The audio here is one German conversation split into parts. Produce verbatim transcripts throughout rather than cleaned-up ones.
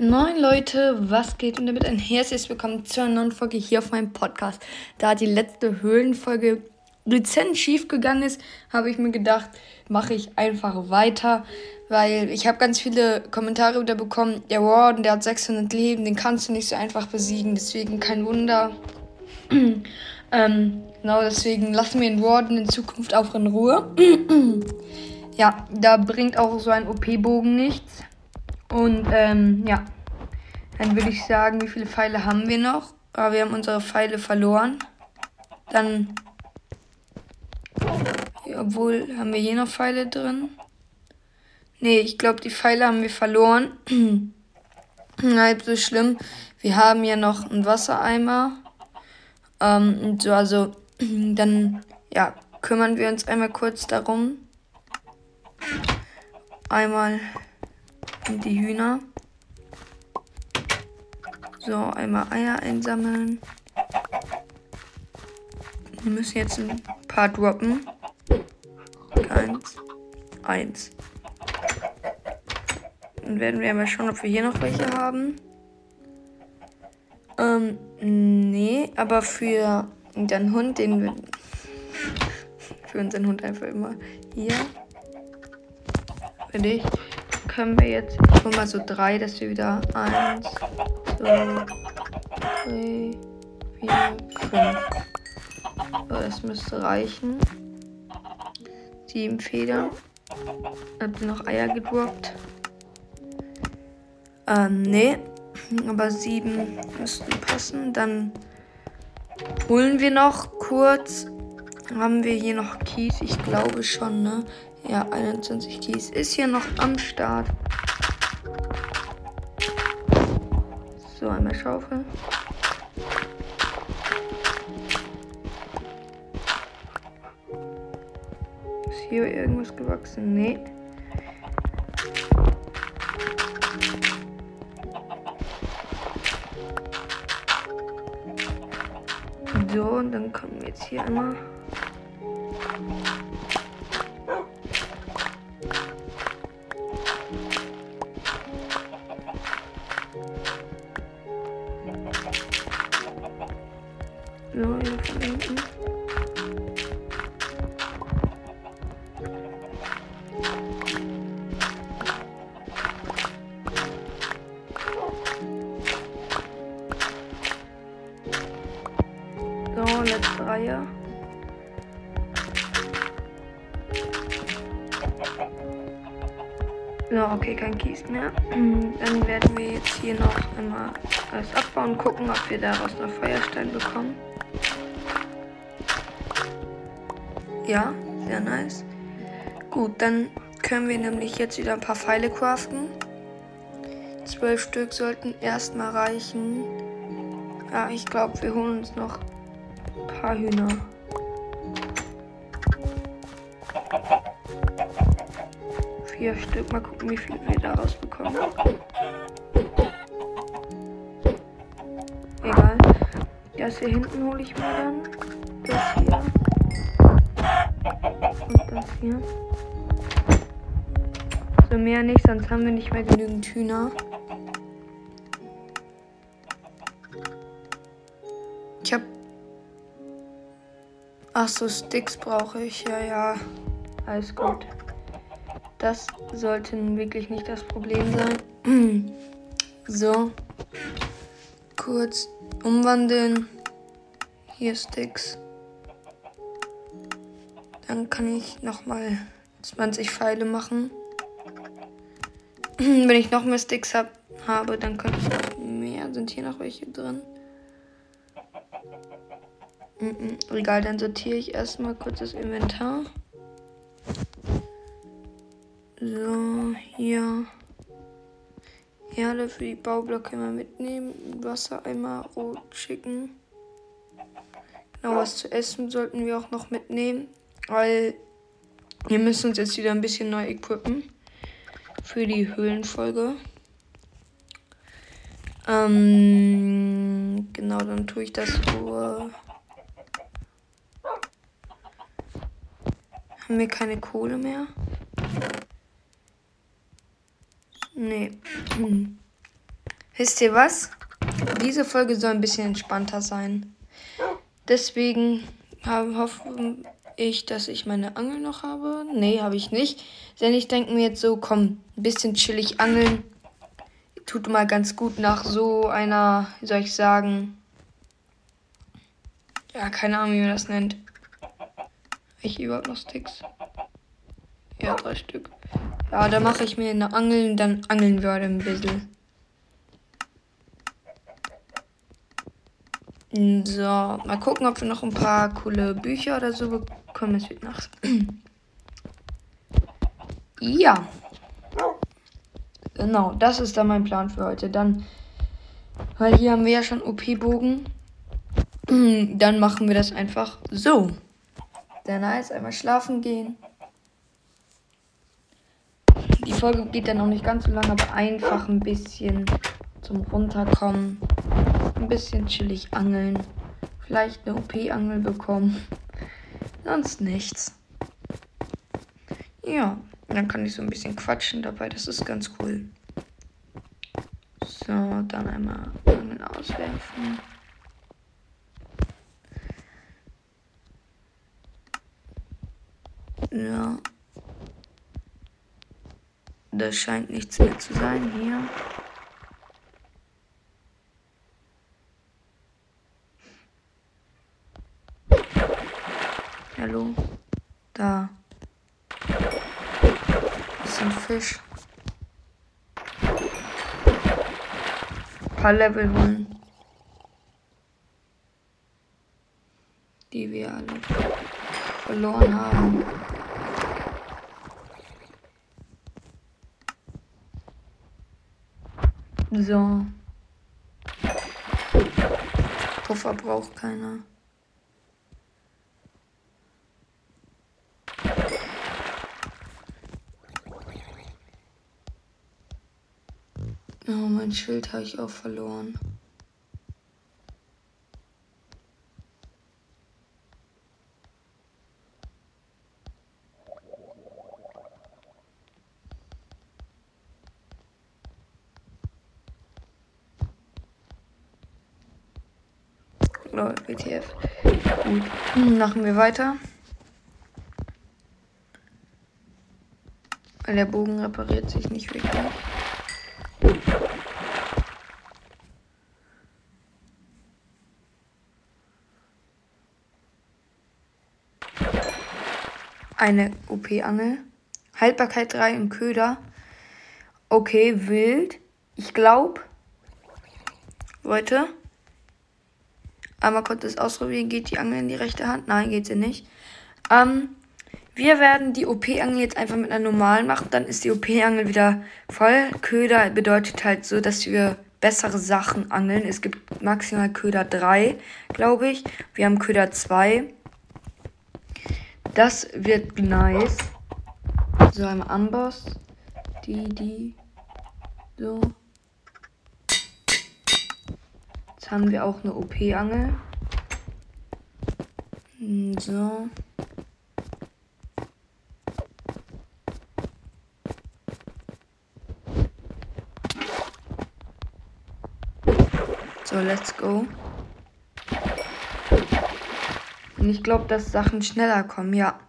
Moin Leute, was geht? Und damit ein herzliches Willkommen zu einer neuen Folge hier auf meinem Podcast. Da die letzte Höhlenfolge dezent schief gegangen ist, habe ich mir gedacht, mache ich einfach weiter, weil ich habe ganz viele Kommentare wieder bekommen. Der Warden, der hat sechshundert Leben, den kannst du nicht so einfach besiegen, deswegen kein Wunder. ähm, genau, deswegen lassen wir den Warden in Zukunft auch in Ruhe. Ja, da bringt auch so ein O P-Bogen nichts. Und ähm, ja, dann würde ich sagen, wie viele Pfeile haben wir noch? Aber wir haben unsere Pfeile verloren. Dann, obwohl, haben wir hier noch Pfeile drin? Nee, ich glaube, die Pfeile haben wir verloren. Halb so schlimm. Wir haben ja noch einen Wassereimer. Ähm, und so, also, dann, ja, kümmern wir uns einmal kurz darum. Einmal die Hühner. So, einmal Eier einsammeln. Wir müssen jetzt ein paar droppen. Eins. Eins. Dann werden wir mal schauen, ob wir hier noch welche haben. Ähm, nee, aber für den Hund, den wir... Für unseren Hund einfach immer hier. Für dich. Können wir jetzt, ich hole mal so drei, dass wir wieder eins, zwei, drei, vier, fünf. So, das müsste reichen. Sieben Federn. Habt ihr noch Eier gedroppt? Ähm, nee. Aber sieben müssten passen. Dann holen wir noch kurz. Haben wir hier noch Kies? Ich glaube schon, ne? Ja, einundzwanzig Kies ist hier noch am Start. So, einmal Schaufel. Ist hier irgendwas gewachsen? Nee. So, und dann kommen wir jetzt hier einmal. So, hier von hinten. So, letzte Reihe. So, okay, kein Kies mehr. Dann werden wir jetzt hier noch einmal alles abbauen, gucken, ob wir daraus noch Feuerstein bekommen. Ja, sehr nice. Gut, dann können wir nämlich jetzt wieder ein paar Pfeile craften. Zwölf Stück sollten erstmal reichen. Ja, ich glaube, wir holen uns noch ein paar Hühner. Vier Stück, mal gucken, wie viel wir da rausbekommen. Egal. Das hier hinten hole ich mal dann. Das hier. Das hier. So, mehr nicht, sonst haben wir nicht mehr genügend Hühner. Ich hab. Ach so, Sticks brauche ich. Ja, ja. Alles gut. Das sollte wirklich nicht das Problem sein. So. Kurz umwandeln. Hier Sticks. Dann kann ich nochmal zwanzig Pfeile machen. Wenn ich noch mehr Sticks hab, habe, dann könnte ich noch mehr. Sind hier noch welche drin? Mm-mm. Egal, dann sortiere ich erstmal kurz das Inventar. So, hier. Erde für die Baublöcke mal mitnehmen. Wassereimer, Rot schicken. Genau, was zu essen sollten wir auch noch mitnehmen. Weil wir müssen uns jetzt wieder ein bisschen neu equippen für die Höhlenfolge. Ähm, genau, dann tue ich das so. Haben wir keine Kohle mehr? Nee. Wisst ihr was? Diese Folge soll ein bisschen entspannter sein. Deswegen hoffe ich, dass ich meine Angel noch habe. Nee, habe ich nicht. Denn ich denke mir jetzt so, komm, ein bisschen chillig angeln. Tut mal ganz gut nach so einer, wie soll ich sagen, ja, keine Ahnung, wie man das nennt. Habe ich überhaupt noch Sticks? Ja, drei Stück. Ja, da mache ich mir eine Angel, dann angeln wir ein bisschen. So, mal gucken, ob wir noch ein paar coole Bücher oder so bekommen. Es wird Nacht. Ja. Genau, das ist dann mein Plan für heute. Dann, weil hier haben wir ja schon O P-Bogen. Dann machen wir das einfach so. Dann heißt einmal schlafen gehen. Die Folge geht dann auch nicht ganz so lange, aber einfach ein bisschen zum Runterkommen. Ein bisschen chillig angeln. Vielleicht eine O P-Angel bekommen. Sonst nichts. Ja, dann kann ich so ein bisschen quatschen dabei. Das ist ganz cool. So, dann einmal Angeln auswerfen. Ja. Da scheint nichts mehr zu sein hier. Hallo. Da. Bisschen Fisch. Ein paar Level holen. Die wir alle verloren haben. So. Puffer braucht keiner. Oh, mein Schild habe ich auch verloren. Lol, W T F. Gut, machen wir weiter. Weil der Bogen repariert sich nicht wirklich. Eine O P-Angel. Haltbarkeit drei und Köder. Okay, wild. Ich glaube, Leute, einmal konnte es ausprobieren. Geht die Angel in die rechte Hand? Nein, geht sie nicht. Ähm, wir werden die O P-Angel jetzt einfach mit einer normalen machen. Dann ist die O P-Angel wieder voll. Köder bedeutet halt so, dass wir bessere Sachen angeln. Es gibt maximal Köder drei, glaube ich. Wir haben Köder zwei. Das wird nice. So, ein Amboss. Die, die. So. Jetzt haben wir auch eine O P-Angel. So. So, let's go. Und ich glaube, dass Sachen schneller kommen, ja.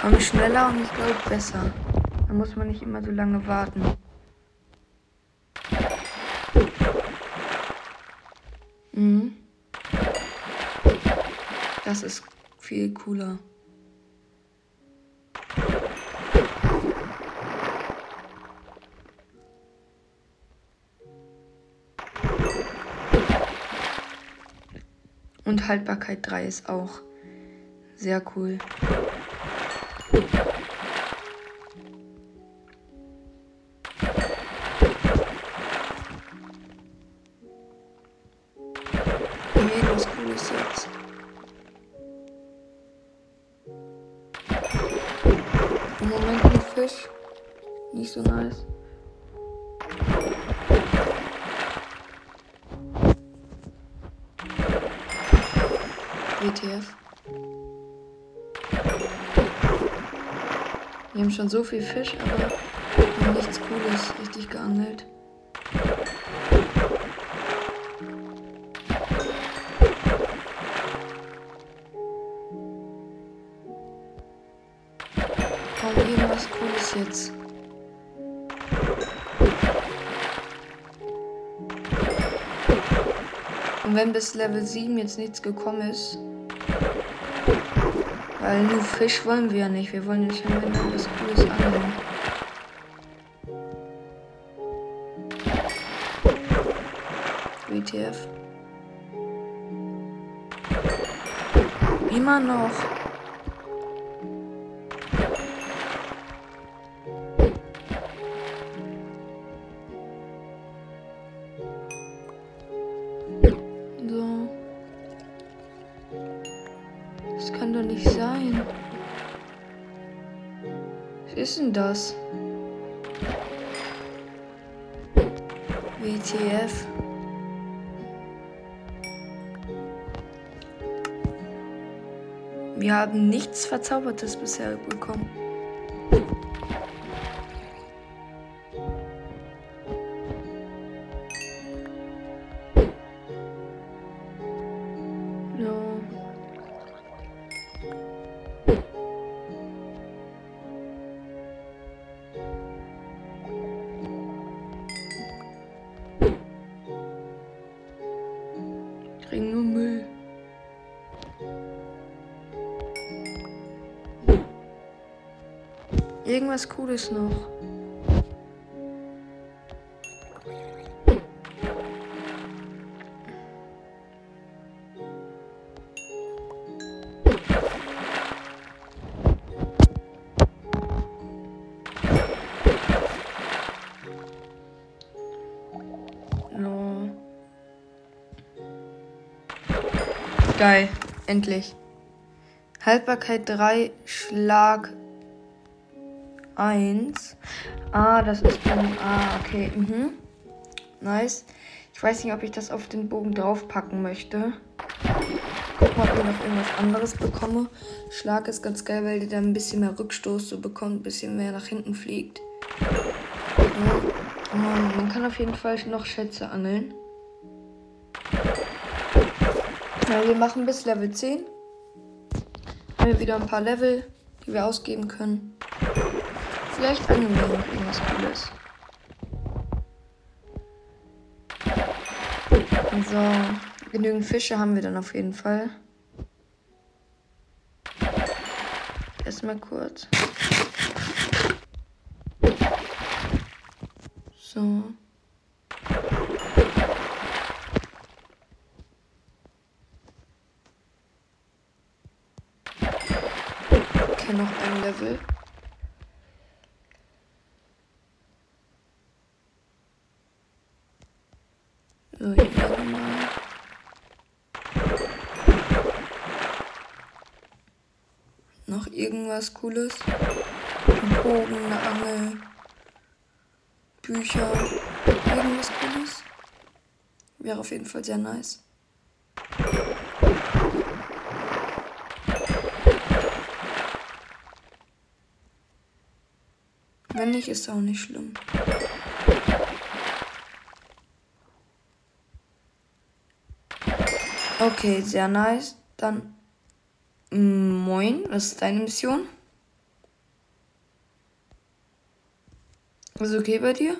Kommen schneller und ich glaube besser. Da muss man nicht immer so lange warten. Mhm. Das ist viel cooler. Und Haltbarkeit drei ist auch sehr cool. Nee, das cool ist jetzt. Im Moment ein Fisch. Nicht so nice. W T F. Wir haben schon so viel Fisch, aber nichts Cooles richtig geangelt. Und wenn bis Level sieben jetzt nichts gekommen ist. Weil nur Fisch wollen wir ja nicht. Wir wollen jetzt schon was Cooles annehmen. W T F. Immer noch. So. Das kann doch nicht sein. Was ist denn das? W T F. Wir haben nichts Verzaubertes bisher bekommen. No. Ich kriege nur Müll. Irgendwas Cooles noch. No. Geil, endlich. Haltbarkeit drei, Schlag. eins. Ah, das ist dann. Ah, okay. Mhm. Nice. Ich weiß nicht, ob ich das auf den Bogen draufpacken möchte. Guck mal, ob ich noch irgendwas anderes bekomme. Schlag ist ganz geil, weil der dann ein bisschen mehr Rückstoß so bekommt, ein bisschen mehr nach hinten fliegt. Ja. Man kann auf jeden Fall noch Schätze angeln. Ja, wir machen bis Level zehn. Haben wir wieder ein paar Level, die wir ausgeben können. Vielleicht annehmen wir noch irgendwas Cooles. So, genügend Fische haben wir dann auf jeden Fall. Erstmal kurz. So. Okay, noch ein Level. So, hier nochmal. Noch irgendwas Cooles. Ein Bogen, eine Angel, Bücher, irgendwas Cooles. Wäre auf jeden Fall sehr nice. Wenn nicht, ist auch nicht schlimm. Okay, sehr nice. Dann, moin, was ist deine Mission? Ist okay bei dir?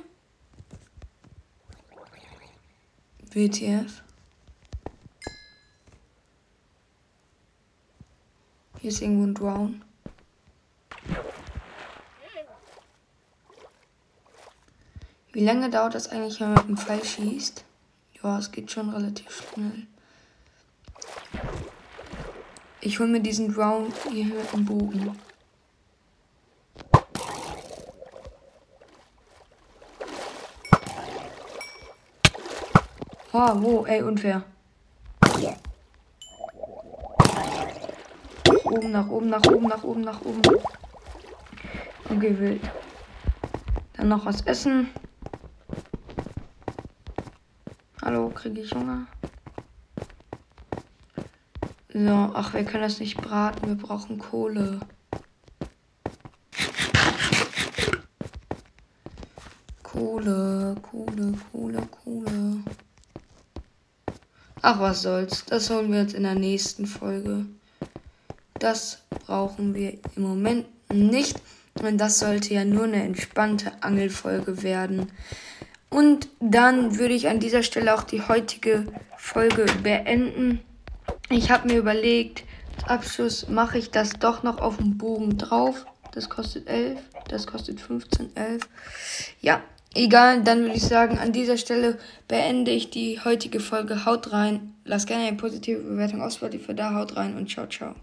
W T F. Hier ist irgendwo ein Drown. Wie lange dauert das eigentlich, wenn man mit dem Pfeil schießt? Ja, es geht schon relativ schnell. Ich hole mir diesen Round hier im Bogen. Ah, wo? Ey, unfair. Nach oben, nach oben, nach oben, nach oben, nach oben. Okay, wild. Dann noch was essen. Hallo, kriege ich Hunger? So, ach, wir können das nicht braten, wir brauchen Kohle. Kohle, Kohle, Kohle, Kohle. Ach, was soll's, das holen wir jetzt in der nächsten Folge. Das brauchen wir im Moment nicht, denn das sollte ja nur eine entspannte Angelfolge werden. Und dann würde ich an dieser Stelle auch die heutige Folge beenden. Ich habe mir überlegt, als Abschluss mache ich das doch noch auf den Bogen drauf. Das kostet elf, das kostet fünfzehn, elf. Ja, egal, dann würde ich sagen, an dieser Stelle beende ich die heutige Folge. Haut rein, lasst gerne eine positive Bewertung aus, weil ihr für da haut rein und ciao, ciao.